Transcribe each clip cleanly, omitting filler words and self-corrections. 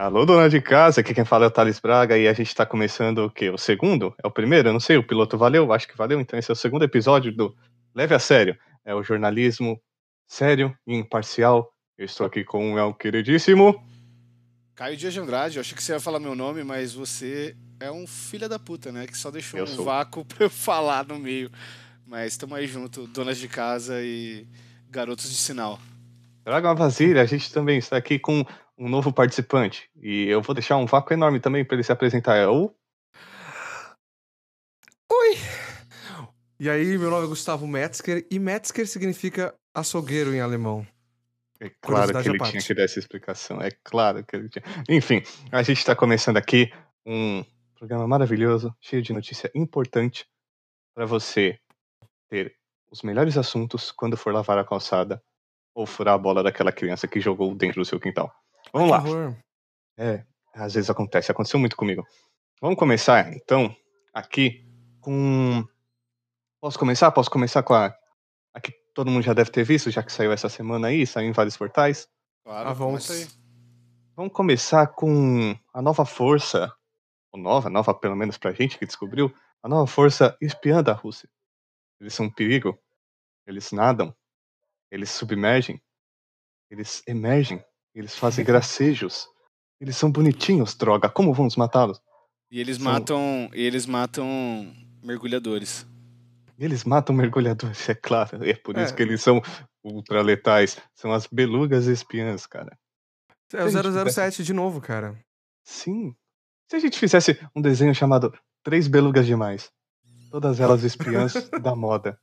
Alô, dona de casa, aqui quem fala é o Thales Braga e a gente tá começando o quê? O segundo? É o primeiro? Eu não sei, o piloto valeu? Acho que valeu, então esse é o segundo episódio do Leve a Sério. É o jornalismo sério e imparcial. Eu estou aqui com o meu queridíssimo... Caio Dias de Andrade. Eu achei que você ia falar meu nome, mas você é um filho da puta, né? Que só deixou um vácuo pra eu falar no meio. Mas tamo aí junto, donas de casa e garotos de sinal. Traga uma vasilha, a gente também está aqui com... um novo participante. E eu vou deixar um vácuo enorme também pra ele se apresentar. É o... Oi! E aí, meu nome é Gustavo Metzger. E Metzger significa açougueiro em alemão. É claro que ele tinha que dar essa explicação. É claro que ele tinha. Enfim, a gente tá começando aqui um programa maravilhoso, cheio de notícia importante pra você ter os melhores assuntos quando for lavar a calçada ou furar a bola daquela criança que jogou dentro do seu quintal. Vamos lá. É, às vezes acontece. Aconteceu muito comigo. Vamos começar, então, aqui com... Posso começar? Posso começar com a que todo mundo já deve ter visto, já que saiu essa semana aí, saiu em vários portais. Claro, vamos aí. Vamos começar com a nova força, ou nova pelo menos pra gente que descobriu, a nova força espiã da Rússia. Eles são um perigo. Eles nadam. Eles submergem. Eles emergem. Eles fazem gracejos. Eles são bonitinhos, droga. Como vamos matá-los? E eles matam mergulhadores. Eles matam mergulhadores, é claro. É por isso que eles são ultraletais. São as belugas espiãs, cara. É o 007 de novo, cara. Sim. Se a gente fizesse um desenho chamado Três Belugas Demais. Todas elas espiãs da moda.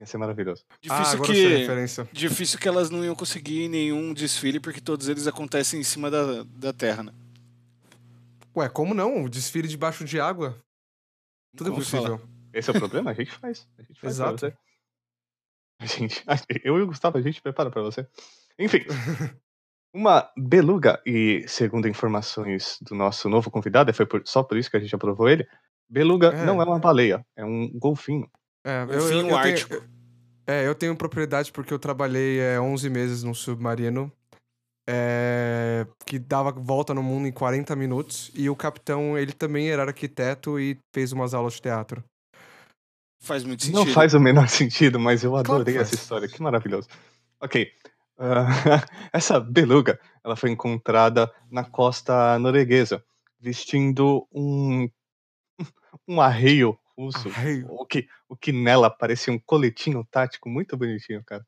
Ia ser maravilhoso. Difícil que elas não iam conseguir nenhum desfile, porque todos eles acontecem em cima da terra, né? Ué, como não? O desfile debaixo de água? Tudo é possível. Esse é o problema? A gente faz. Exato. Pra você. Eu e o Gustavo, a gente prepara pra você. Enfim. Uma beluga, e segundo informações do nosso novo convidado, só por isso que a gente aprovou ele, beluga não é uma baleia, é um golfinho. É, eu tenho propriedade porque eu trabalhei 11 meses num submarino que dava volta no mundo em 40 minutos e o capitão, ele também era arquiteto e fez umas aulas de teatro. Faz muito sentido. Não faz o menor sentido, mas eu adorei essa história, que maravilhoso. Ok, essa beluga, ela foi encontrada na costa norueguesa, vestindo um arreio russo, o que nela parecia um coletinho tático muito bonitinho, cara.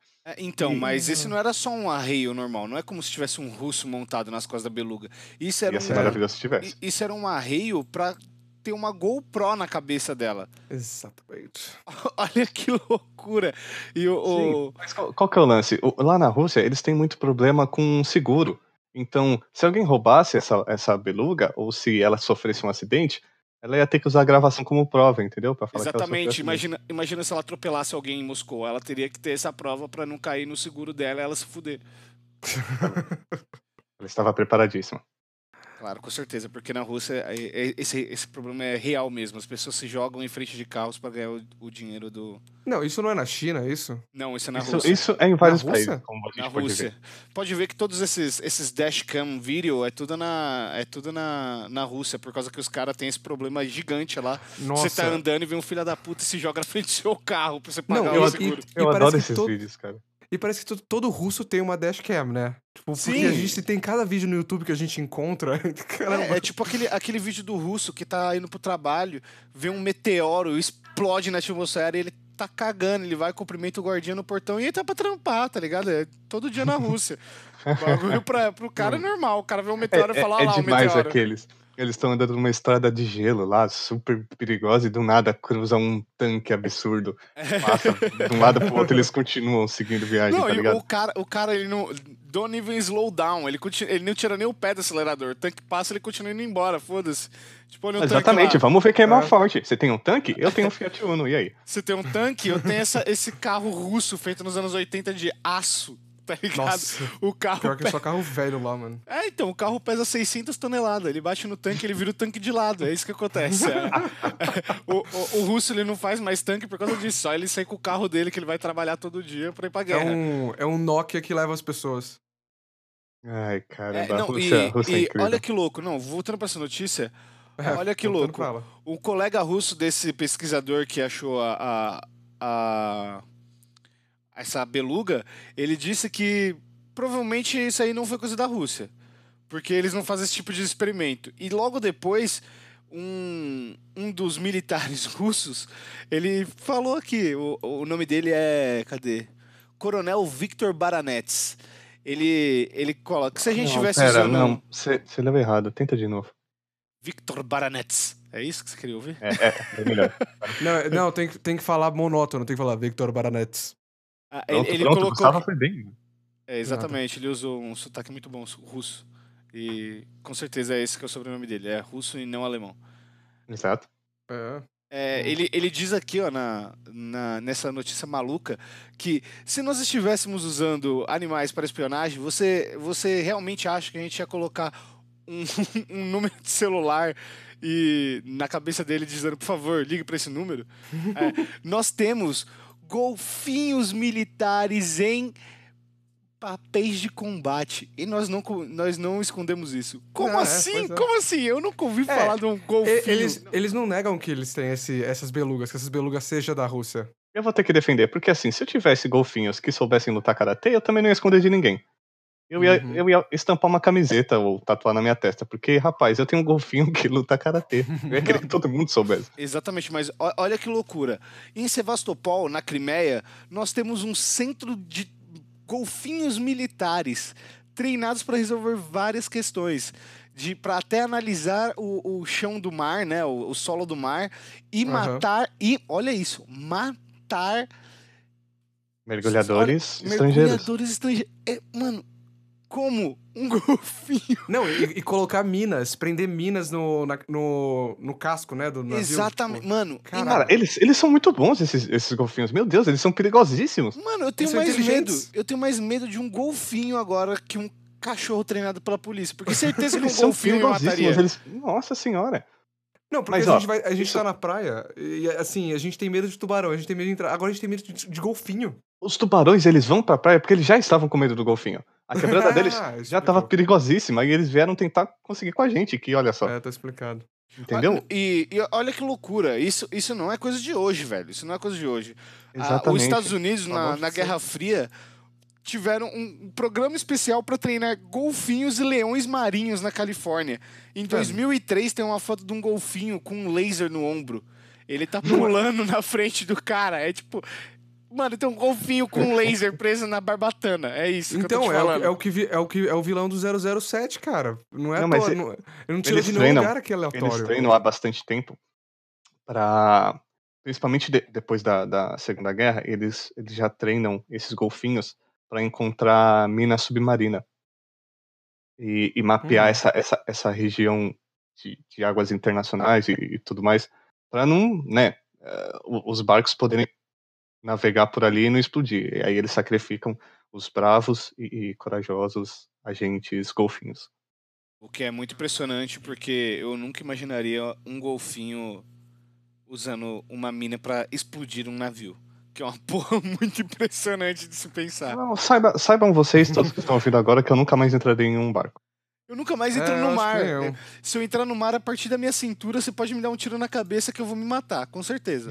Mas esse não era só um arreio normal, não é como se tivesse um russo montado nas costas da beluga. Isso era maravilhoso se tivesse. Isso era um arreio pra ter uma GoPro na cabeça dela. Exatamente. Olha que loucura. Mas qual que é o lance? Lá na Rússia, eles têm muito problema com seguro. Então, se alguém roubasse essa beluga, ou se ela sofresse um acidente... Ela ia ter que usar a gravação como prova, entendeu? Pra falar. Exatamente. Que imagina se ela atropelasse alguém em Moscou. Ela teria que ter essa prova pra não cair no seguro dela e ela se fuder. Ela estava preparadíssima. Claro, com certeza. Porque na Rússia esse problema é real mesmo. As pessoas se jogam em frente de carros pra ganhar o dinheiro do... Não, isso não é na China, é isso? Não, isso é na Rússia. Isso é em vários países. Como na Rússia. Pode ver que todos esses dashcam video é tudo na Rússia, por causa que os caras têm esse problema gigante lá. Nossa. Você tá andando e vem um filho da puta e se joga na frente do seu carro pra você pagar o seguro. Eu adoro esses vídeos, cara. E parece que todo russo tem uma dashcam, né? Tipo, sim. Porque a gente tem cada vídeo no YouTube que a gente encontra. É tipo aquele vídeo do russo que tá indo pro trabalho, vê um meteoro, explode na atmosfera e ele tá cagando, ele vai, cumprimenta o guardinha no portão e ele tá pra trampar, tá ligado? É todo dia na Rússia. O bagulho pro cara é normal, o cara vê um meteoro e fala, olha lá o meteoro. É demais aqueles. Eles estão andando numa estrada de gelo lá, super perigosa, e do nada cruza um tanque absurdo. Passa de um lado pro outro, eles continuam seguindo viagem, tá ligado? O cara, ele não... Don't even slow down. Ele não tira nem o pé do acelerador. O tanque passa, ele continua indo embora, foda-se. Tipo, olha o exatamente, tanque, vamos ver quem é mais forte. Você tem um tanque? Eu tenho um Fiat Uno, e aí? Você tem um tanque? Eu tenho esse carro russo feito nos anos 80 de aço. Tá ligado? Nossa, o carro pior que é só carro velho lá, mano. Então, o carro pesa 600 toneladas, ele bate no tanque, ele vira o tanque de lado, é isso que acontece. O russo, ele não faz mais tanque por causa disso, só ele sai com o carro dele que ele vai trabalhar todo dia pra ir pra guerra. É um Nokia que leva as pessoas. Ai, caramba. Rússia, olha que louco. Não, voltando para essa notícia, olha que louco. Um colega russo desse pesquisador que achou essa beluga, ele disse que provavelmente isso aí não foi coisa da Rússia, porque eles não fazem esse tipo de experimento. E logo depois, um dos militares russos, ele falou aqui, o nome dele é, cadê? Coronel Victor Baranets. Ele coloca, se a gente tivesse... Não, você leu errado, tenta de novo. Victor Baranets. É isso que você queria ouvir? É melhor. Não, tem que falar monótono, tem que falar Victor Baranets. Ah, ele colocou... Gustavo foi bem. É, exatamente, ele usou um sotaque muito bom, russo. E com certeza é esse que é o sobrenome dele, é russo e não alemão. Exato. Ele diz aqui, ó, nessa notícia maluca, que se nós estivéssemos usando animais para espionagem, você realmente acha que a gente ia colocar um número de celular e na cabeça dele dizendo, por favor, ligue para esse número? Nós temos golfinhos militares em papéis de combate. E nós não escondemos isso. Como assim? Como assim? Eu nunca ouvi falar de um golfinho. Eles não negam que eles têm essas belugas, que essas belugas sejam da Rússia. Eu vou ter que defender, porque assim, se eu tivesse golfinhos que soubessem lutar karatê, eu também não ia esconder de ninguém. Eu ia estampar uma camiseta ou tatuar na minha testa, porque, rapaz, eu tenho um golfinho que luta karatê. Eu ia querer que todo mundo soubesse. Exatamente, mas olha que loucura. Em Sevastopol, na Crimeia, nós temos um centro de golfinhos militares treinados para resolver várias questões, para até analisar o chão do mar, né, o solo do mar, e matar, e olha isso, matar mergulhadores estrangeiros. Mergulhadores estrangeiros. Mano, como um golfinho. Não, e colocar minas, prender minas no casco, né, do navio. Exatamente, tipo, mano. Cara, eles são muito bons, esses golfinhos. Meu Deus, eles são perigosíssimos. Mano, eu tenho mais medo de um golfinho agora que um cachorro treinado pela polícia. Porque certeza que um golfinho me mataria. Nossa senhora. Não, porque a gente tá na praia e, assim, a gente tem medo de tubarão, a gente tem medo de entrar. Agora a gente tem medo de golfinho. Os tubarões, eles vão pra praia porque eles já estavam com medo do golfinho. A quebrada deles já tava perigosíssima e eles vieram tentar conseguir com a gente aqui, olha só. Tá explicado. Entendeu? E olha que loucura, isso não é coisa de hoje, velho. Isso não é coisa de hoje. Exatamente. Os Estados Unidos, na Guerra Fria, tiveram um programa especial para treinar golfinhos e leões marinhos na Califórnia. Em 2003 tem uma foto de um golfinho com um laser no ombro. Ele tá pulando na frente do cara, é tipo... Mano, tem um golfinho com um laser preso na barbatana. É isso que eu tô te falando. É o vilão do 007, cara. Não é toa. Ele não tira de nenhum lugar que é aleatório. Eles treinam há bastante tempo pra... Principalmente depois da Segunda Guerra, eles já treinam esses golfinhos pra encontrar mina submarina. E mapear essa região de águas internacionais e tudo mais. Pra não, né, os barcos poderem navegar por ali e não explodir. E aí eles sacrificam os bravos e corajosos agentes golfinhos. O que é muito impressionante, porque eu nunca imaginaria um golfinho usando uma mina pra explodir um navio. Que é uma porra muito impressionante de se pensar. Não, saibam vocês, todos que estão ouvindo agora, que eu nunca mais entrarei em um barco. Eu nunca mais entro no mar. Se eu entrar no mar a partir da minha cintura, você pode me dar um tiro na cabeça que eu vou me matar, com certeza.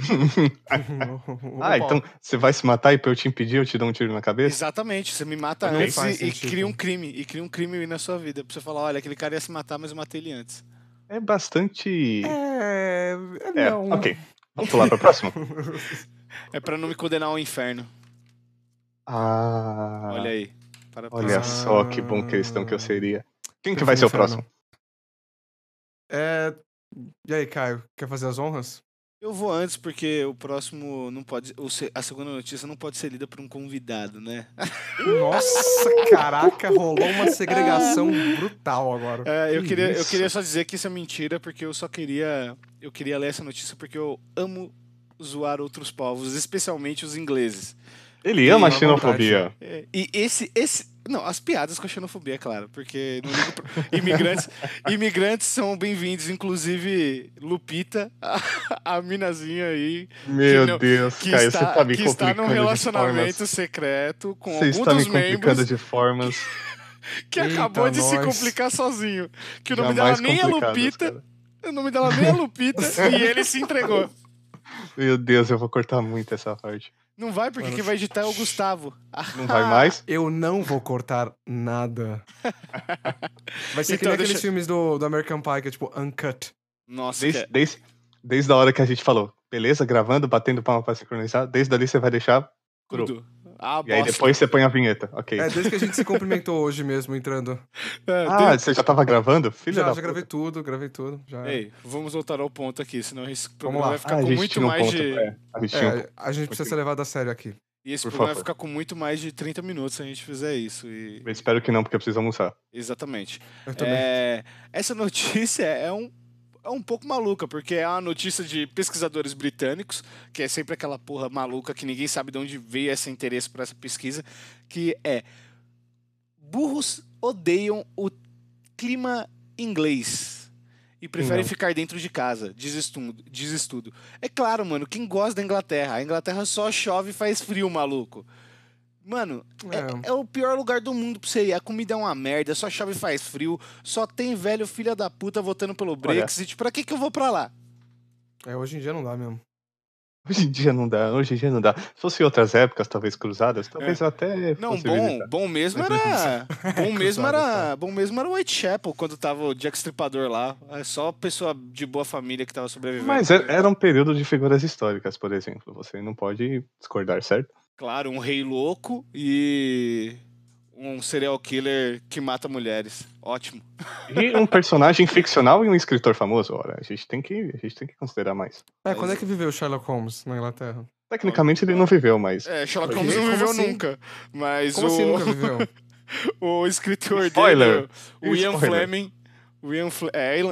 Então você vai se matar e pra eu te impedir, eu te dou um tiro na cabeça? Exatamente, você me mata antes e cria um crime. E cria um crime na sua vida. Pra você falar, olha, aquele cara ia se matar, mas eu matei ele antes. É bastante... Não. Ok, vamos pular pra próxima. É pra não me condenar ao inferno. Olha aí. Olha só que bom cristão que eu seria. Quem que vai ser o próximo? E aí, Caio, quer fazer as honras? Eu vou antes, porque o próximo não pode... A segunda notícia não pode ser lida por um convidado, né? Nossa, caraca, rolou uma segregação brutal agora. Eu queria só dizer que isso é mentira, porque eu só queria... Eu queria ler essa notícia porque eu amo zoar outros povos, especialmente os ingleses. Ele ama a xenofobia. E esse... Não, as piadas com a xenofobia, claro, porque não ligo pro... imigrantes são bem-vindos, inclusive Lupita, a minazinha aí. Meu Deus, Caio, você tá me complicando de formas. Que está num relacionamento secreto com algum dos membros. Você está me complicando de formas. que eita, acabou de se complicar sozinho. Que o nome dela nem é Lupita. O nome dela nem é Lupita e ele se entregou. Meu Deus, eu vou cortar muito essa parte. Não vai, porque quem vai editar é o Gustavo. Não vai mais? Eu não vou cortar nada. Vai ser então, que nem aqueles filmes do American Pie, que é tipo Uncut. Nossa, desde a hora que a gente falou, beleza, gravando, batendo palma pra sincronizar, desde ali você vai deixar cru. Ah, e aí depois você põe a vinheta, ok. É, desde que a gente se cumprimentou hoje mesmo, entrando. Você já tava gravando? Já gravei tudo. Já. Ei, vamos voltar ao ponto aqui, senão esse problema vai ficar com muito mais de... A gente precisa ser levado a sério aqui. E esse problema vai ficar com muito mais de 30 minutos se a gente fizer isso. E... eu espero que não, porque eu preciso almoçar. Exatamente. Eu também. Essa notícia é um pouco maluca, porque é uma notícia de pesquisadores britânicos, que é sempre aquela porra maluca que ninguém sabe de onde veio esse interesse para essa pesquisa, que é: burros odeiam o clima inglês e preferem ficar dentro de casa, diz estudo. É claro, mano, quem gosta da Inglaterra? A Inglaterra só chove e faz frio, maluco. Mano, é o pior lugar do mundo pra você ir. A comida é uma merda, só chove e faz frio, só tem velho filha da puta votando pelo Brexit. Olha. Pra que eu vou pra lá? Hoje em dia não dá mesmo. Hoje em dia não dá. Se fosse outras épocas, talvez cruzadas, talvez até fosse bom mesmo era o Whitechapel, quando tava o Jack Stripador lá. Só pessoa de boa família que tava sobrevivendo. Mas era um período de figuras históricas, por exemplo. Você não pode discordar, certo? Claro, um rei louco e um serial killer que mata mulheres. Ótimo. E um personagem ficcional e um escritor famoso. Ora, a gente tem que considerar mais. Quando é que viveu Sherlock Holmes na Inglaterra? Tecnicamente ele não viveu, mas... Sherlock Holmes não viveu nunca. Mas como assim nunca viveu? O escritor dele, o Ian Fleming...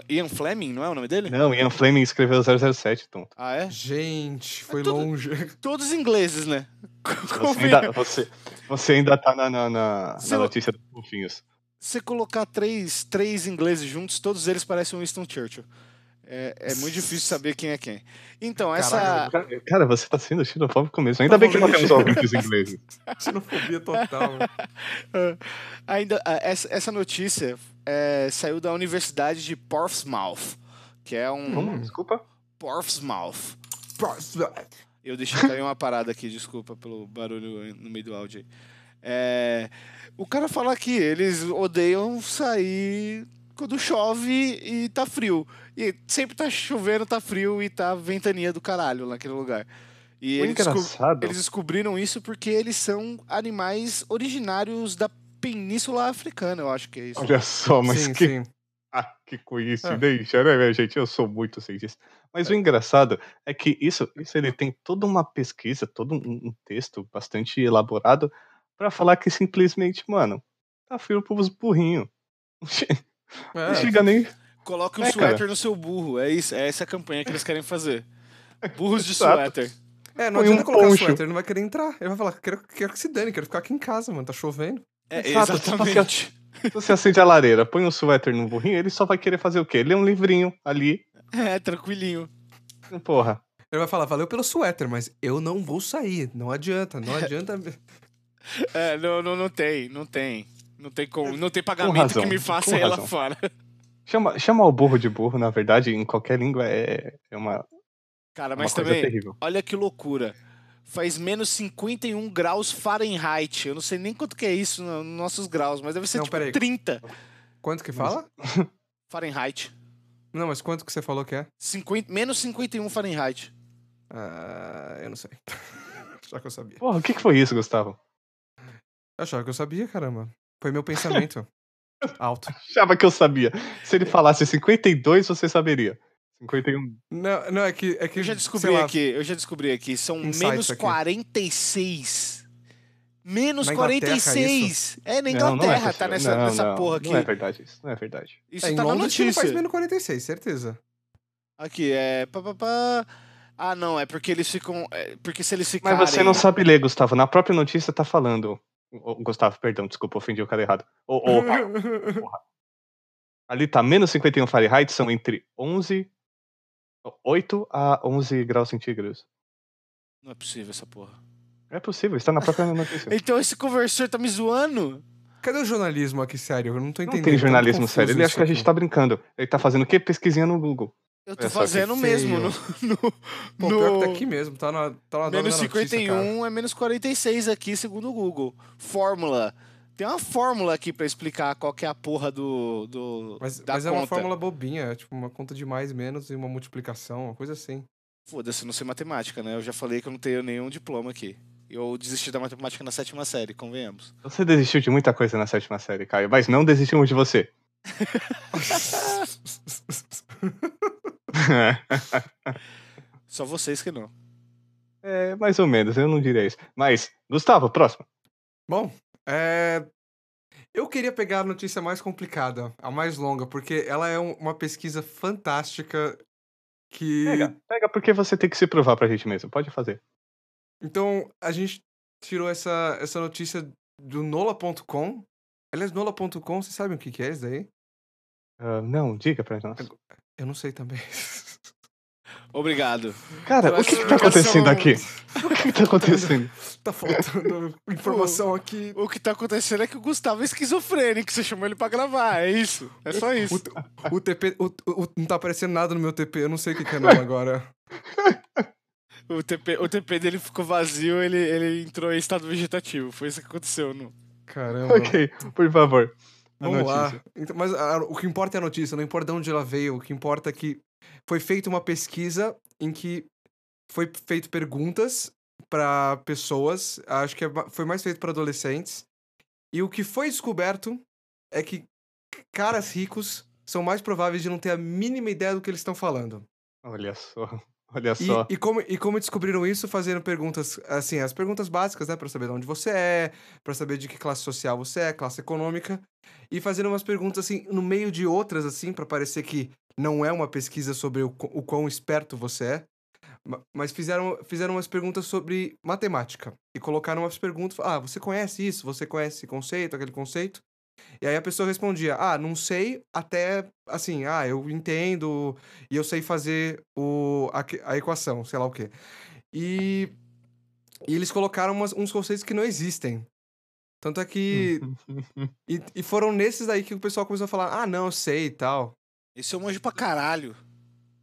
Ian Fleming, não é o nome dele? Não, Ian Fleming escreveu 007, tonto. Ah, é? Gente, foi longe. Todos ingleses, né? Você ainda tá na notícia dos golfinhos. Se colocar três ingleses juntos, todos eles parecem Winston Churchill. É muito difícil saber quem é quem. Então, essa... Cara, você tá sendo xenofóbico mesmo. Ainda bem que não temos ouvintes ingleses. Xenofobia total. Ainda, essa notícia saiu da Universidade de Porthsmouth, que é um... desculpa? Porthsmouth. Eu deixei cair uma parada aqui, desculpa pelo barulho no meio do áudio aí. O cara fala que eles odeiam sair... quando chove e tá frio. E sempre tá chovendo, tá frio e tá ventania do caralho naquele lugar. E eles descobriram isso porque eles são animais originários da Península Africana, eu acho que é isso. Olha só, mas sim. Que coincidência, né, minha gente? Eu sou muito cientista. Mas o engraçado é que isso ele tem toda uma pesquisa, todo um texto bastante elaborado pra falar que simplesmente, mano, tá frio pros burrinhos. Não chega nem... Coloque um suéter no seu burro, é isso, é essa a campanha que eles querem fazer. Burros de suéter. Não adianta colocar um suéter, ele não vai querer entrar. Ele vai falar, quero que se dane, quero ficar aqui em casa, mano, tá chovendo. Exatamente. Você acende a lareira, põe um suéter no burrinho, ele só vai querer fazer o quê? Ler um livrinho ali. Tranquilinho. Porra. Ele vai falar, valeu pelo suéter, mas eu não vou sair, não adianta. Não tem. Não tem pagamento que me faça ir lá fora. Chama o burro de burro, na verdade, em qualquer língua é uma... Cara, mas também, terrível. Olha que loucura. Faz menos 51 graus Fahrenheit. Eu não sei nem quanto que é isso nos nossos graus, mas deve ser tipo 30. Quanto que fala? Fahrenheit. Não, mas quanto que você falou que é? Menos 51 Fahrenheit. Eu não sei. Só que eu sabia. Porra, o que foi isso, Gustavo? Eu achava que eu sabia, caramba. Foi meu pensamento alto. Achava que eu sabia. Se ele falasse 52, você saberia. 51. Não, é que eu já descobri aqui. São menos 46. Menos 46. Na Inglaterra tá nessa porra aqui. Não é verdade isso. Não é verdade. Isso tá na notícia. Faz menos 46, certeza. Aqui é... não, é porque eles ficam... porque se eles ficarem... Mas você não sabe ler, Gustavo. Na própria notícia tá falando... Gustavo, perdão, desculpa, ofendi o cara errado. Porra. Ali tá menos 51 Fahrenheit, são entre 8 a 11 graus centígrados. Não é possível essa porra. É possível, está na própria notícia. Então esse conversor tá me zoando? Cadê o jornalismo aqui, sério? Eu não tô entendendo. Não tem jornalismo sério. Ele acha que a gente tá brincando. Ele tá fazendo o quê? Pesquisinha no Google. Eu tô fazendo mesmo. Pô, pior que tá aqui mesmo. Tá na menos 51 notícia, é menos 46 aqui, segundo o Google. Fórmula. Tem uma fórmula aqui pra explicar qual que é a porra do mas é uma fórmula bobinha. É tipo uma conta de mais, menos e uma multiplicação. Uma coisa assim. Foda-se, não sei matemática, né? Eu já falei que eu não tenho nenhum diploma aqui. Eu desisti da matemática na 7ª série, convenhamos. Você desistiu de muita coisa na 7ª série, Caio, mas não desistimos de você. Só vocês que não. É, mais ou menos, eu não diria isso. Mas, Gustavo, próximo. Bom, eu queria pegar a notícia mais complicada, a mais longa, porque ela é uma pesquisa fantástica que... Pega porque você tem que se provar pra gente mesmo, pode fazer. Então, a gente tirou essa notícia do Nola.com. Aliás, Nola.com, vocês sabem o que é isso daí? Não, diga pra nós. Eu não sei também. Obrigado. Cara, então, o que tá acontecendo aqui? O que tá acontecendo? Tá faltando informação aqui. O que tá acontecendo é que o Gustavo é esquizofrênico, você chamou ele pra gravar, é isso. É só isso. O TP... não tá aparecendo nada no meu TP, eu não sei o que é não agora. O TP dele ficou vazio, ele entrou em estado vegetativo. Foi isso que aconteceu. No... Caramba. Ok, por favor. Vamos lá. Então, mas o que importa é a notícia, não importa de onde ela veio. O que importa é que foi feita uma pesquisa em que foi feito perguntas para pessoas. Acho que foi mais feito para adolescentes. E o que foi descoberto é que caras ricos são mais prováveis de não ter a mínima ideia do que eles estão falando. Olha só. Olha só. E como descobriram isso? Fazendo perguntas, assim, as perguntas básicas, né? Pra saber de onde você é, pra saber de que classe social você é, classe econômica. E fazendo umas perguntas, assim, no meio de outras, assim, pra parecer que não é uma pesquisa sobre o quão esperto você é. Mas fizeram umas perguntas sobre matemática. E colocaram umas perguntas, você conhece isso? Você conhece esse conceito, aquele conceito? E aí a pessoa respondia, não sei, até, assim, eu entendo e eu sei fazer a equação, sei lá o quê. E eles colocaram uns conceitos que não existem. Tanto é que... e foram nesses aí que o pessoal começou a falar, não, eu sei e tal. Esse é um manjo pra caralho.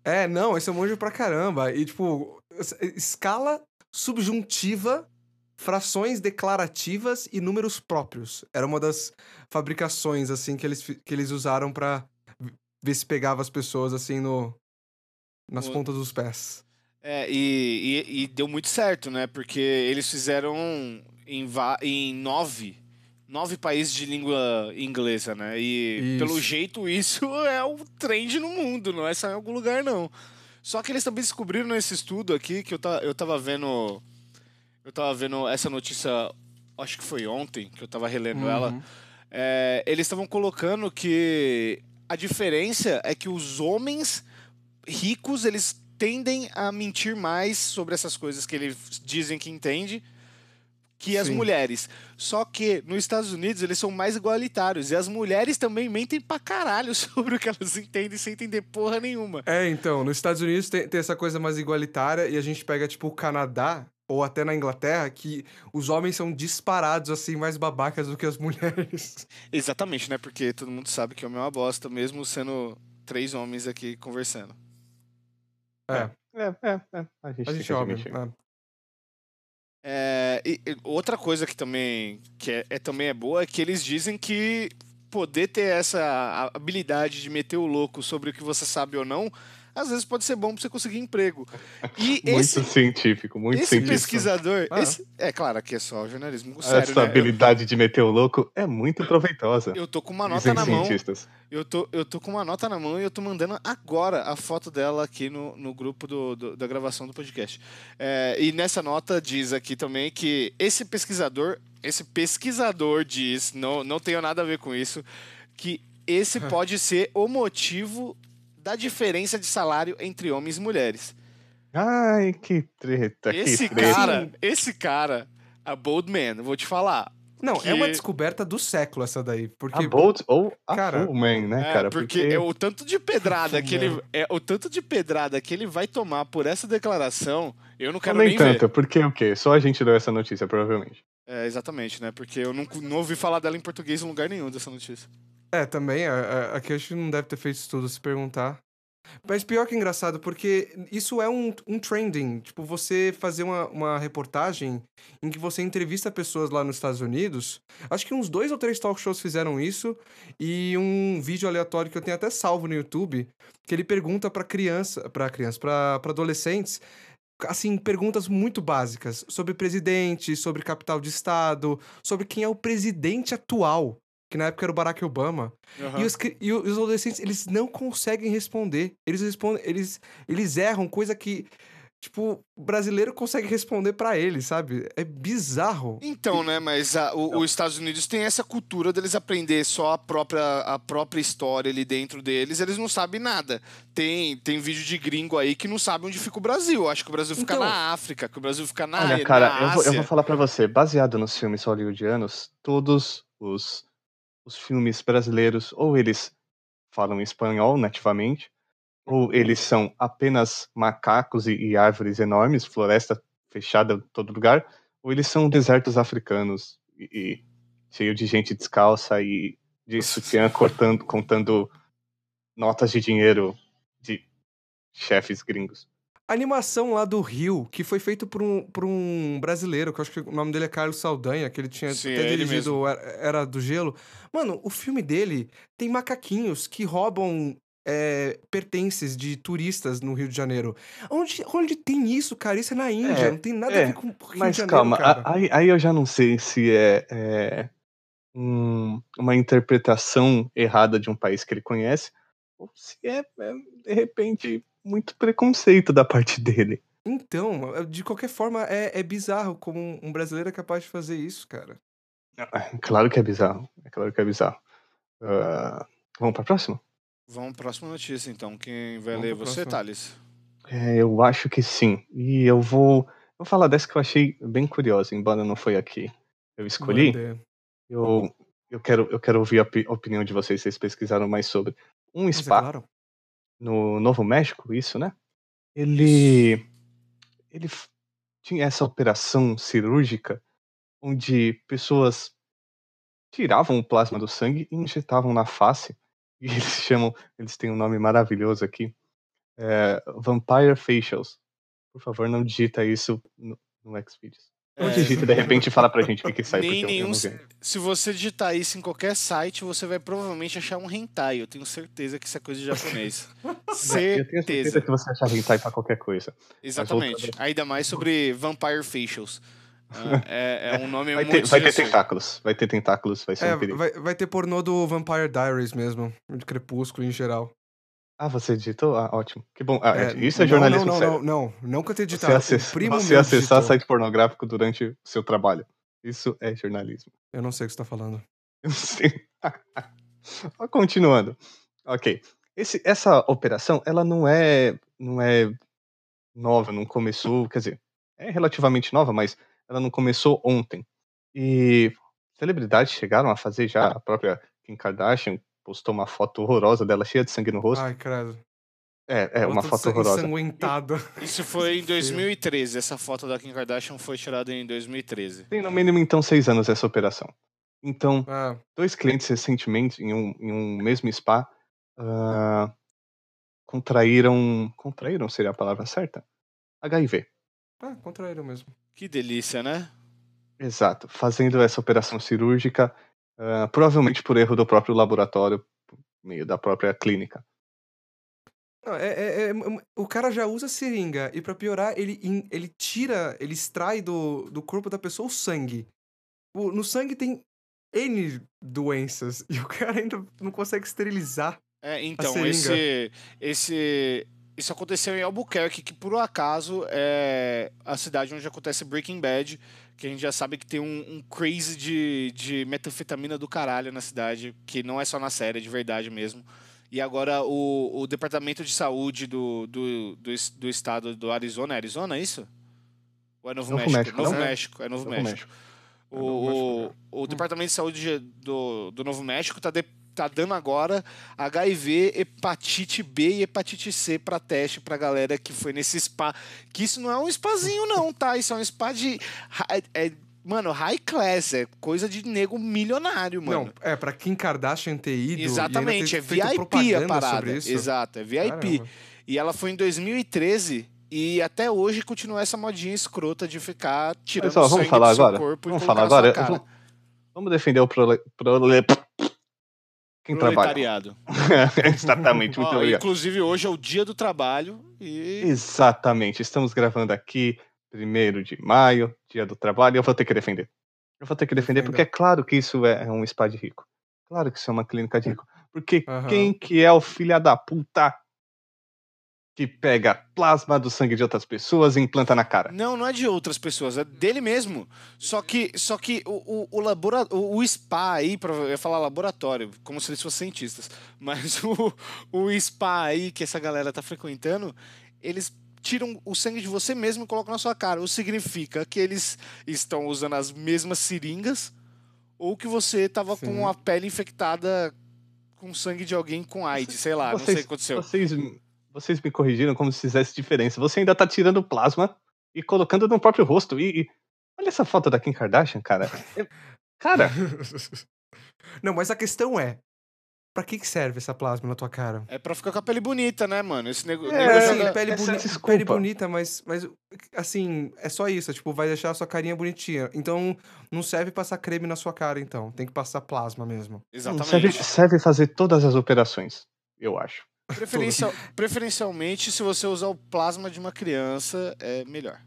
É, não, esse é um manjo pra caramba. E, tipo, escala subjuntiva... Frações declarativas e números próprios. Era uma das fabricações, assim, que eles usaram pra ver se pegava as pessoas, assim, nas pontas dos pés. É, e deu muito certo, né? Porque eles fizeram em 9 países de língua inglesa, né? E, pelo jeito, isso é um trend no mundo, não é só em algum lugar, não. Só que eles também descobriram nesse estudo aqui, que eu tava vendo... Eu tava vendo essa notícia, acho que foi ontem, que eu tava relendo ela. Eles estavam colocando que a diferença é que os homens ricos, eles tendem a mentir mais sobre essas coisas que eles dizem que entende que as mulheres. Só que nos Estados Unidos eles são mais igualitários e as mulheres também mentem pra caralho sobre o que elas entendem sem entender porra nenhuma. É, então, nos Estados Unidos tem essa coisa mais igualitária e a gente pega, tipo, o Canadá, ou até na Inglaterra, que os homens são disparados, assim, mais babacas do que as mulheres. Exatamente, né? Porque todo mundo sabe que o homem é uma bosta, mesmo sendo 3 homens aqui conversando. É. A gente homem, né? E outra coisa que também também é boa é que eles dizem que poder ter essa habilidade de meter o louco sobre o que você sabe ou não... Às vezes pode ser bom pra você conseguir emprego. E muito científico. Pesquisador... É claro que é só jornalismo sério, essa habilidade de meter o louco é muito proveitosa. Eu tô com uma nota na mão. Eu tô com uma nota na mão e eu tô mandando agora a foto dela aqui no grupo da gravação do podcast. E nessa nota diz aqui também que esse pesquisador diz, não tenho nada a ver com isso, que esse pode ser o motivo... da diferença de salário entre homens e mulheres. Ai, que treta. Esse cara, a Bold Man, vou te falar. Não, é uma descoberta do século essa daí. Porque... A Bold ou a Full Man, né, cara? Porque o tanto de pedrada que ele... O tanto de pedrada que ele vai tomar por essa declaração, eu não quero nem ver. Nem tanto, porque o quê? Só a gente deu essa notícia, provavelmente. É, exatamente, né? Porque eu não ouvi falar dela em português em lugar nenhum dessa notícia. É, também. Aqui a gente não deve ter feito estudo, se perguntar. Mas pior que engraçado, porque isso é um trending. Tipo, você fazer uma reportagem em que você entrevista pessoas lá nos Estados Unidos. Acho que uns 2 ou 3 talk shows fizeram isso. E um vídeo aleatório que eu tenho até salvo no YouTube, que ele pergunta pra adolescentes, assim, perguntas muito básicas sobre presidente, sobre capital de estado, sobre quem é o presidente atual, que na época era o Barack Obama. Uhum. E os adolescentes, eles não conseguem responder. Eles erram coisa que, tipo, o brasileiro consegue responder pra eles, sabe? É bizarro. Então, né, mas os Estados Unidos tem essa cultura deles aprender só a própria história ali dentro deles. Eles não sabem nada. Tem vídeo de gringo aí que não sabe onde fica o Brasil. Acho que o Brasil fica na África, que o Brasil fica na Ásia. Olha, cara, eu vou falar pra você. Baseado nos filmes hollywoodianos, todos os filmes brasileiros, ou eles falam espanhol nativamente, ou eles são apenas macacos e árvores enormes, floresta fechada em todo lugar, ou eles são desertos africanos e cheio de gente descalça e de sutiã contando notas de dinheiro de chefes gringos. A animação lá do Rio, que foi feito por um brasileiro, que eu acho que o nome dele é Carlos Saldanha, que ele tinha dirigido, era do Gelo. Mano, o filme dele tem macaquinhos que roubam pertences de turistas no Rio de Janeiro. Onde tem isso, cara? Isso é na Índia, não tem nada a ver com o Rio de Janeiro, calma, cara. Aí eu já não sei se é uma interpretação errada de um país que ele conhece, ou se é de repente... muito preconceito da parte dele. Então, de qualquer forma, é bizarro como um brasileiro é capaz de fazer isso, cara. Claro que é bizarro. Vamos pra próxima? Vamos pra próxima notícia, então. Quem vai ler é você, Thales? Eu acho que sim. E eu vou falar dessa que eu achei bem curiosa, embora não foi aqui. Eu escolhi. Eu quero ouvir a opinião de vocês. Vocês pesquisaram mais sobre um spa... Claro. No Novo México, isso, né? Ele tinha essa operação cirúrgica onde pessoas tiravam o plasma do sangue e injetavam na face. E eles têm um nome maravilhoso aqui, Vampire Facials. Por favor, não digita isso no Xvideos. Não digita, de repente, e fala pra gente o que sai. Se você digitar isso em qualquer site, você vai provavelmente achar um hentai. Eu tenho certeza que isso é coisa de japonês. Eu tenho certeza que você achar hentai pra qualquer coisa. Exatamente. Ainda mais sobre Vampire Facials. É um nome vai muito interessante. Vai ter tentáculos. Vai ser um perigo. Vai ter pornô do Vampire Diaries mesmo. De Crepúsculo em geral. Ah, você digitou? Ah, ótimo. Que bom. Isso é jornalismo sério. Não que eu tenha digitado. Você acessar site pornográfico durante o seu trabalho. Isso é jornalismo. Eu não sei o que você está falando. Eu não sei. Continuando. Ok. Essa operação, ela não é nova, não começou... Quer dizer, é relativamente nova, mas ela não começou ontem. E celebridades chegaram a fazer já. A própria Kim Kardashian postou uma foto horrorosa dela, cheia de sangue no rosto. Ai, credo. Uma foto horrorosa. Ensanguentada. Isso foi em 2013. Essa foto da Kim Kardashian foi tirada em 2013. Tem no mínimo, então, 6 anos essa operação. Então, 2 clientes recentemente, em um mesmo spa, contraíram... Contraíram seria a palavra certa? HIV. Contraíram mesmo. Que delícia, né? Exato. Fazendo essa operação cirúrgica... provavelmente por erro do próprio laboratório, meio da própria clínica. Não, o cara já usa seringa e pra piorar ele extrai do corpo da pessoa o sangue. No sangue tem N doenças e o cara ainda não consegue esterilizar. Então, a seringa. Isso aconteceu em Albuquerque, que por um acaso é a cidade onde acontece Breaking Bad, que a gente já sabe que tem um crazy de metanfetamina do caralho na cidade, que não é só na série, é de verdade mesmo. E agora o Departamento de Saúde do estado do Arizona, é Arizona, é isso? Ou é Novo México. O Departamento de Saúde do Novo México tá dando agora HIV, hepatite B e hepatite C pra teste pra galera que foi nesse spa. Que isso não é um spazinho não, tá? Isso é um spa de Mano, high class, é coisa de nego milionário, mano. Não, é pra Kim Kardashian ter ido. Exatamente, é VIP a parada. Exato, é VIP. Caramba. E ela foi em 2013 e até hoje continua essa modinha escrota de ficar tirando o sangue do seu corpo e colocar sua cara. Vamos defender o quem proletariado. Exatamente, muito obrigado. Inclusive, hoje é o dia do trabalho. E... Exatamente, estamos gravando aqui 1º de maio, dia do trabalho, e eu vou ter que defender. Eu vou ter que defender porque é claro que isso é um spa de rico. Claro que isso é uma clínica de rico. Porque quem que é o filho da puta que pega plasma do sangue de outras pessoas e implanta na cara? Não, não é de outras pessoas, é dele mesmo. Só que o spa aí, eu ia falar laboratório, como se eles fossem cientistas, mas o spa aí que essa galera tá frequentando, eles tiram o sangue de você mesmo e colocam na sua cara. Isso significa que eles estão usando as mesmas seringas ou que você tava com a pele infectada com sangue de alguém com AIDS, sei lá, não sei o que aconteceu. Vocês me corrigiram como se fizesse diferença. Você ainda tá tirando plasma e colocando no próprio rosto. E olha essa foto da Kim Kardashian, cara. Cara! Não, mas a questão é, pra que serve essa plasma na tua cara? É pra ficar com a pele bonita, né, mano? Esse negócio... pele bonita, mas, assim, é só isso. Tipo, vai deixar a sua carinha bonitinha. Então, não serve passar creme na sua cara, então. Tem que passar plasma mesmo. Exatamente. Serve fazer todas as operações, eu acho. Preferencialmente, se você usar o plasma de uma criança, é melhor.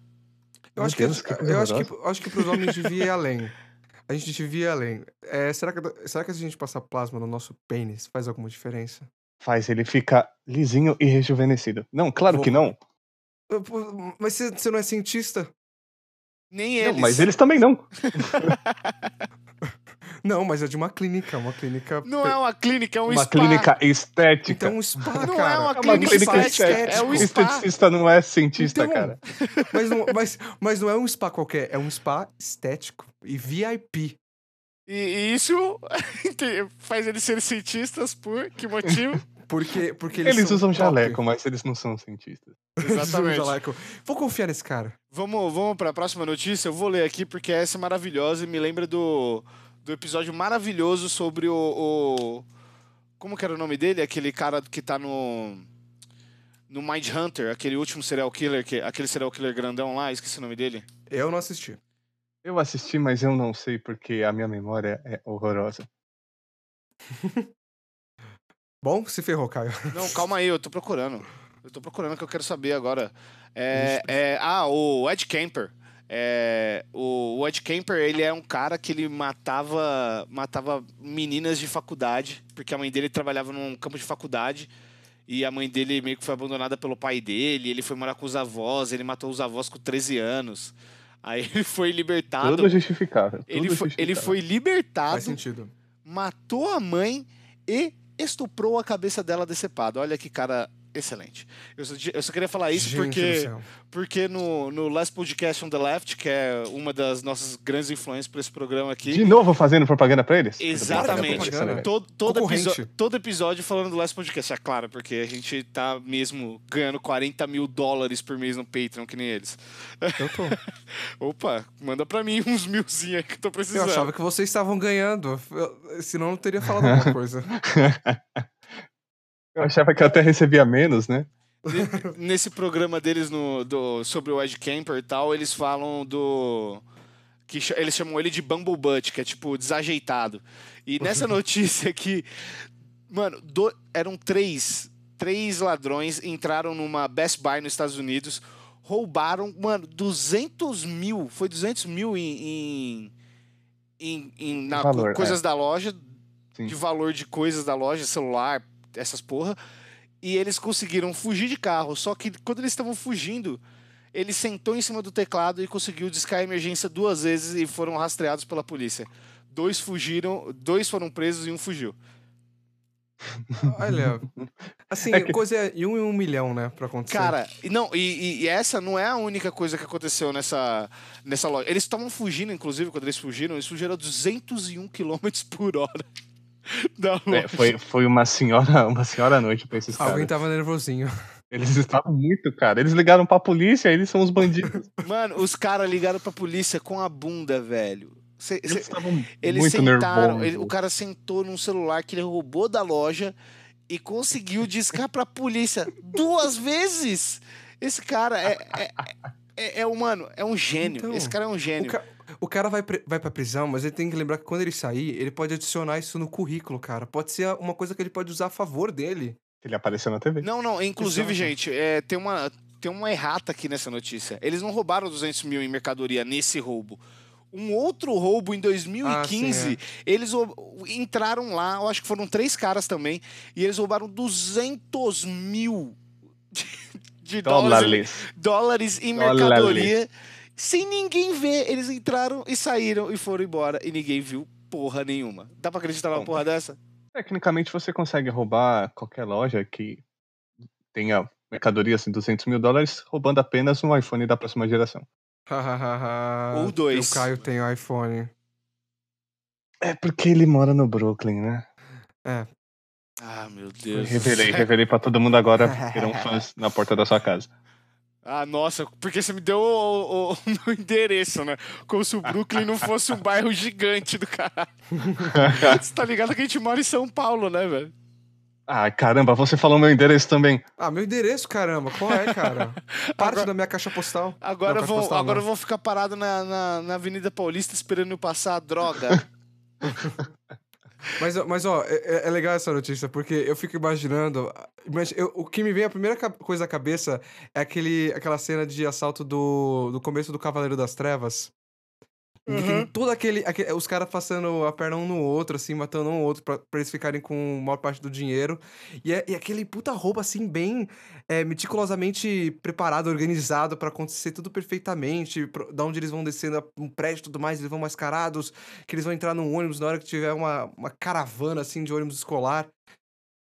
Eu acho que pros homens devia ir além. A gente devia ir além. Será que se a gente passar plasma no nosso pênis faz alguma diferença? Faz, ele fica lisinho e rejuvenescido. Não, claro que não. Mas você não é cientista? Nem eles. Não, mas eles também não. Não, mas é de uma clínica... Não é uma clínica, é um spa. Uma clínica estética. Então, um spa, cara. Não é uma clínica estética, é um spa. Esteticista não é cientista, então, cara. Mas não é um spa qualquer, é um spa estético e VIP. E isso faz eles serem cientistas por que motivo? Porque eles usam jaleco, mas eles não são cientistas. Exatamente. Vou confiar nesse cara. Vamos para a próxima notícia. Eu vou ler aqui porque essa é maravilhosa e me lembra do episódio maravilhoso sobre como que era o nome dele? Aquele cara que tá no Mindhunter, aquele último serial killer, aquele serial killer grandão lá, esqueci o nome dele. Eu não assisti. Eu assisti, mas eu não sei porque a minha memória é horrorosa. Bom, se ferrou, Caio. Não, calma aí, eu tô procurando que eu quero saber agora. O Ed Kemper. O Ed Kemper, ele é um cara que ele matava meninas de faculdade, porque a mãe dele trabalhava num campo de faculdade e a mãe dele meio que foi abandonada pelo pai dele, ele foi morar com os avós, ele matou os avós com 13 anos, aí ele foi libertado. Tudo justificável. Ele foi libertado. Faz sentido. Matou a mãe e estuprou a cabeça dela decepada. Olha que cara... Excelente. Eu só queria falar isso porque no Last Podcast on the Left, que é uma das nossas grandes influências para esse programa aqui... De novo fazendo propaganda para eles? Exatamente. Todo episódio falando do Last Podcast, é claro, porque a gente tá mesmo ganhando $40 mil por mês no Patreon, que nem eles. Eu tô. Opa, manda para mim uns milzinhos aí que eu tô precisando. Eu achava que vocês estavam ganhando, senão eu não teria falado alguma coisa. Eu achava que eu até recebia menos, né? Nesse programa deles sobre o Ed Kemper e tal, eles falam eles chamam ele de bumblebutt, que é tipo desajeitado. E nessa notícia aqui, mano, eram três ladrões, entraram numa Best Buy nos Estados Unidos, roubaram, mano, 200 mil em valor, coisas da loja, sim. De valor de coisas da loja, celular, essas porra, e eles conseguiram fugir de carro, só que quando eles estavam fugindo, ele sentou em cima do teclado e conseguiu discar a emergência 2 vezes e foram rastreados pela polícia. 2 fugiram, 2 foram presos e 1 fugiu. Olha, assim, coisa de 1 em 1 milhão, né, pra acontecer. Cara, não, e essa não é a única coisa que aconteceu nessa loja. Eles estavam fugindo, inclusive, quando eles fugiram a 201 km/h. Foi uma senhora à noite pra esses caras. Alguém tava nervosinho. Eles estavam muito, cara. Eles ligaram pra polícia, eles são os bandidos. Mano, os caras ligaram pra polícia com a bunda, velho. Eles estavam muito sentaram, nervosos. O cara sentou num celular que ele roubou da loja e conseguiu discar pra polícia 2 vezes. Esse cara humano, é um gênio. Então, esse cara é um gênio. O cara vai pra prisão, mas ele tem que lembrar que quando ele sair, ele pode adicionar isso no currículo, cara. Pode ser uma coisa que ele pode usar a favor dele. Ele apareceu na TV. Não. Inclusive, gente, tem uma errata aqui nessa notícia. Eles não roubaram 200 mil em mercadoria nesse roubo. Um outro roubo em 2015, eles entraram lá, eu acho que foram 3 caras também, e eles roubaram 200 mil de dólares em mercadoria, sem ninguém ver. Eles entraram e saíram e foram embora, e ninguém viu porra nenhuma. Dá pra acreditar numa porra dessa? Tecnicamente, você consegue roubar qualquer loja que tenha mercadoria assim, 200 mil dólares, roubando apenas um iPhone da próxima geração. Ou 2. O Caio tem o iPhone. É porque ele mora no Brooklyn, né? É. Ah, meu Deus. Revelei pra todo mundo agora, viram fãs na porta da sua casa. Ah, nossa, porque você me deu o meu endereço, né? Como se o Brooklyn não fosse um bairro gigante do caralho. Você tá ligado que a gente mora em São Paulo, né, velho? Ah, caramba, você falou meu endereço também. Ah, meu endereço, caramba, qual é, cara? Parte agora, da minha caixa postal. Agora eu vou ficar parado na Avenida Paulista esperando eu passar a droga. Mas ó, é legal essa notícia, porque eu fico imaginando... o que me vem, a primeira coisa à cabeça é aquela cena de assalto do começo do Cavaleiro das Trevas. Uhum. Que tem todo aquele... Os caras passando a perna um no outro, assim, matando um outro pra eles ficarem com a maior parte do dinheiro. E aquele puta roubo, assim, bem meticulosamente preparado, organizado pra acontecer tudo perfeitamente. Da onde eles vão descendo um prédio e tudo mais, eles vão mascarados. Que eles vão entrar num ônibus na hora que tiver uma caravana, assim, de ônibus escolar.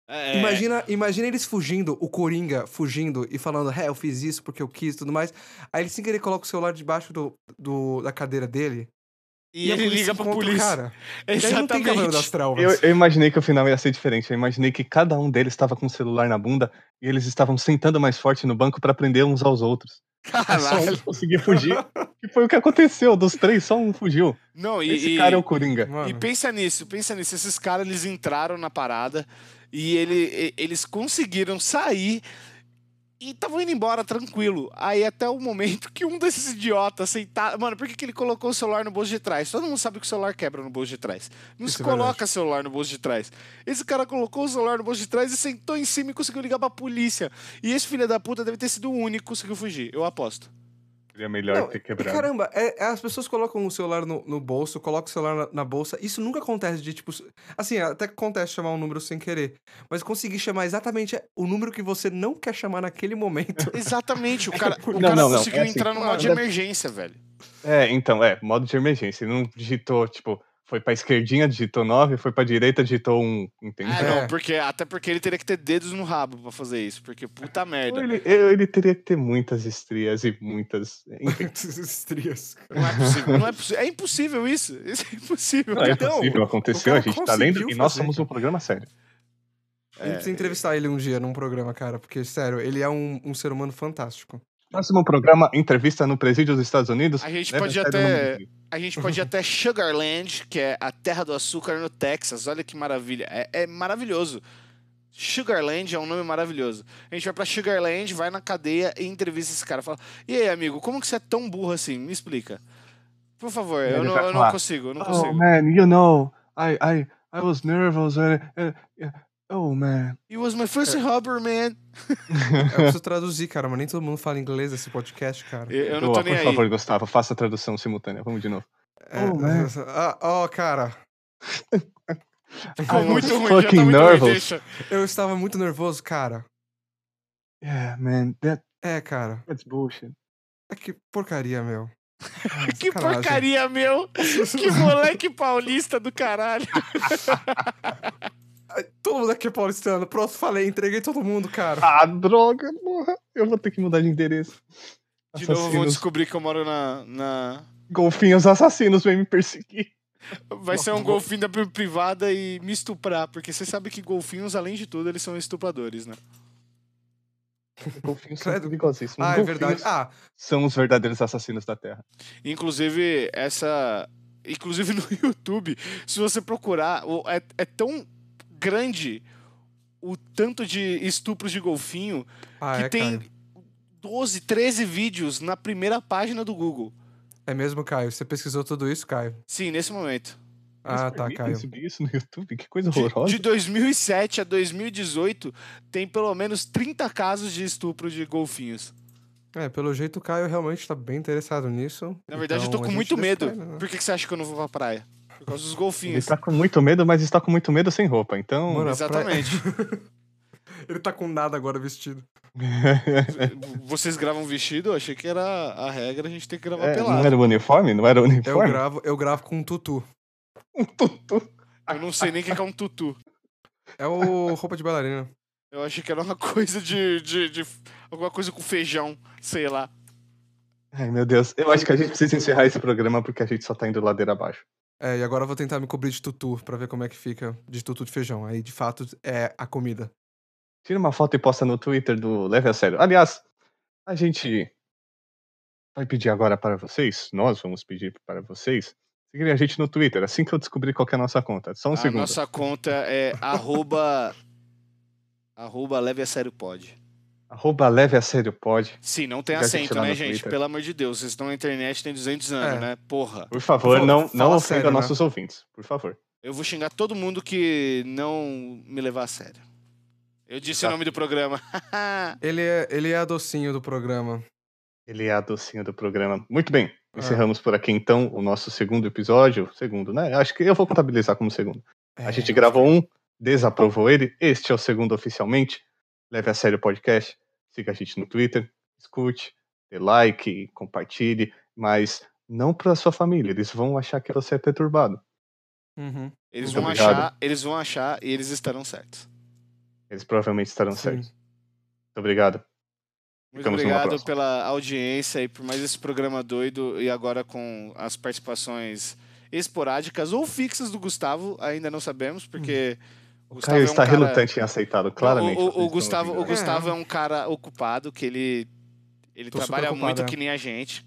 É. Imagina eles fugindo, o Coringa fugindo e falando, eu fiz isso porque eu quis e tudo mais. Aí ele sem querer coloca o celular debaixo da cadeira dele. E ele liga pra polícia. Cara. Exatamente. Não tem das eu imaginei que o final ia ser diferente. Eu imaginei que cada um deles estava com o celular na bunda e eles estavam sentando mais forte no banco pra prender uns aos outros. Só um conseguiu fugir. E foi o que aconteceu. Dos 3, só um fugiu. Não, Esse cara é o Coringa. Mano. E pensa nisso. Esses caras, eles entraram na parada e eles conseguiram sair e estavam indo embora tranquilo. Aí até o momento que um desses idiotas sentado... Mano, por que ele colocou o celular no bolso de trás? Todo mundo sabe que o celular quebra no bolso de trás. Não se coloca celular no bolso de trás. Esse cara colocou o celular no bolso de trás e sentou em cima e conseguiu ligar pra polícia. E esse filho da puta deve ter sido o único que conseguiu fugir. Eu aposto. Seria melhor ter quebrado. Caramba, as pessoas colocam o celular no bolso, colocam o celular na bolsa. Isso nunca acontece de, tipo... Assim, até que acontece chamar um número sem querer. Mas conseguir chamar exatamente o número que você não quer chamar naquele momento. Exatamente. O cara conseguiu entrar no modo de emergência, velho. Modo de emergência. Não digitou, tipo... Foi pra esquerdinha, digitou 9, foi pra direita, digitou 1, entendeu? Não, até porque ele teria que ter dedos no rabo pra fazer isso, porque puta merda. Ele teria que ter muitas estrias e muitas... Muitas estrias. Não é possível. É impossível isso. Isso é impossível. Não, então, é possível, aconteceu, a gente tá lendo e nós somos um programa sério. A gente precisa entrevistar ele um dia num programa, cara, porque, sério, ele é um ser humano fantástico. Próximo programa, entrevista no presídio dos Estados Unidos. A gente pode ir até Sugarland, que é a terra do açúcar no Texas. Olha que maravilha. É maravilhoso. Sugarland é um nome maravilhoso. A gente vai pra Sugarland, vai na cadeia e entrevista esse cara. Fala, e aí, amigo, como que você é tão burro assim? Me explica. Por favor, eu não consigo. Oh, man, you know, I was nervous. Oh, man. It was my first robber, man. Eu preciso traduzir, cara, mas nem todo mundo fala inglês nesse podcast, cara. Eu não tô nem aí. Por favor, Gustavo, faça a tradução simultânea. Vamos de novo. Man. Cara. Ficou muito ruim, já tá muito nervoso. Eu estava muito nervoso, cara. Yeah, man. Cara. That's bullshit. Que porcaria, meu. Que porcaria, meu. Que moleque paulista do caralho. Todo mundo aqui é paulistano. Pronto, falei, entreguei todo mundo, cara. Ah, droga, porra. Eu vou ter que mudar de endereço. De assassinos. Novo, vão descobrir que eu moro na... Golfinhos assassinos vêm me perseguir. Vai ser um golfinho da privada e me estuprar, porque você sabe que golfinhos, além de tudo, eles são estupradores, né? Golfinhos são tudo igualzinhos. Ah, é verdade. Ah. São os verdadeiros assassinos da Terra. Inclusive, essa... Inclusive no YouTube, se você procurar, é tão grande o tanto de estupros de golfinho que tem Caio. 12, 13 vídeos na primeira página do Google. É mesmo, Caio? Você pesquisou tudo isso, Caio? Sim, nesse momento. Ah, tá, Caio. Eu subi isso no YouTube? Que coisa horrorosa. De 2007 a 2018, tem pelo menos 30 casos de estupro de golfinhos. É, pelo jeito o Caio realmente tá bem interessado nisso. Na verdade, então, eu tô com muito medo. Praia, né? Por que você acha que eu não vou pra praia? Por causa dos golfinhos. Ele tá com muito medo, mas está com muito medo sem roupa, então... Mano, exatamente. Praia... Ele tá com nada agora vestido. Vocês gravam vestido? Eu achei que era a regra, a gente tem que gravar pelado. Não era o uniforme? Não era o uniforme? Eu gravo com um tutu. Um tutu? Eu não sei nem o que é um tutu. É o roupa de bailarina. Eu achei que era uma coisa de alguma coisa com feijão, sei lá. Ai, meu Deus. Eu acho que a gente precisa encerrar esse programa porque a gente só tá indo ladeira abaixo. É, e agora eu vou tentar me cobrir de tutu pra ver como é que fica de tutu de feijão. Aí, de fato, é a comida. Tira uma foto e posta no Twitter do Leve a Sério. Aliás, a gente vai pedir agora para vocês, nós vamos pedir para vocês, seguirem a gente no Twitter, assim que eu descobrir qual que é a nossa conta. Só um segundo. A nossa conta é arroba Leve a Sério Pod. Arroba Leve a Sério Pod. Sim, não tem acento, né, gente? Pelo amor de Deus, vocês estão na internet tem 200 anos, né? Porra. Por favor, não ofenda sério, nossos ouvintes, por favor. Eu vou xingar todo mundo que não me levar a sério. Eu disse o nome do programa. Ele é a docinho do programa. Ele é a docinho do programa. Muito bem. Encerramos por aqui, então, o nosso segundo episódio. Segundo, né? Acho que eu vou contabilizar como segundo. A gente gravou um, desaprovou ele. Este é o segundo oficialmente. Leve a Sério o podcast. Siga a gente no Twitter. Escute, dê like, compartilhe. Mas não para sua família. Eles vão achar que você é perturbado. Uhum. Eles vão achar e eles estarão certos. Eles provavelmente estarão certos. Muito obrigado. Muito obrigado pela audiência e por mais esse programa doido. E agora com as participações esporádicas ou fixas do Gustavo, ainda não sabemos, porque... O Caio está relutante em aceitá-lo, claramente. O Gustavo é um cara ocupado, que ele trabalha muito que nem a gente.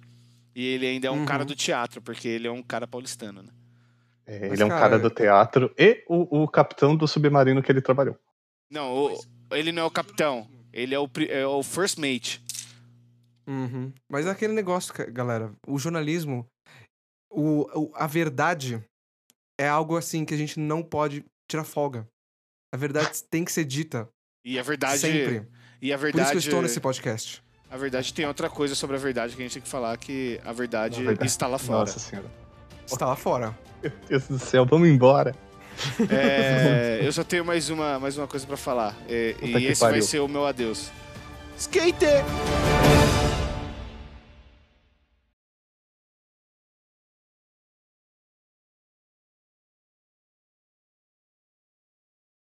E ele ainda é um cara do teatro, porque ele é um cara paulistano, né? É, ele é um cara do teatro e o capitão do submarino que ele trabalhou. Não, ele não é o capitão. Ele é o first mate. Uhum. Mas é aquele negócio, galera. O jornalismo, a verdade é algo assim que a gente não pode tirar folga. A verdade tem que ser dita. E a verdade... Sempre. E a verdade... Por isso que eu estou nesse podcast. A verdade tem outra coisa sobre a verdade que a gente tem que falar, que a verdade, está lá fora. Nossa senhora. Está lá fora. Meu Deus do céu, vamos embora. Eu só tenho mais uma coisa pra falar. E esse pariu. Vai ser o meu adeus. Skater!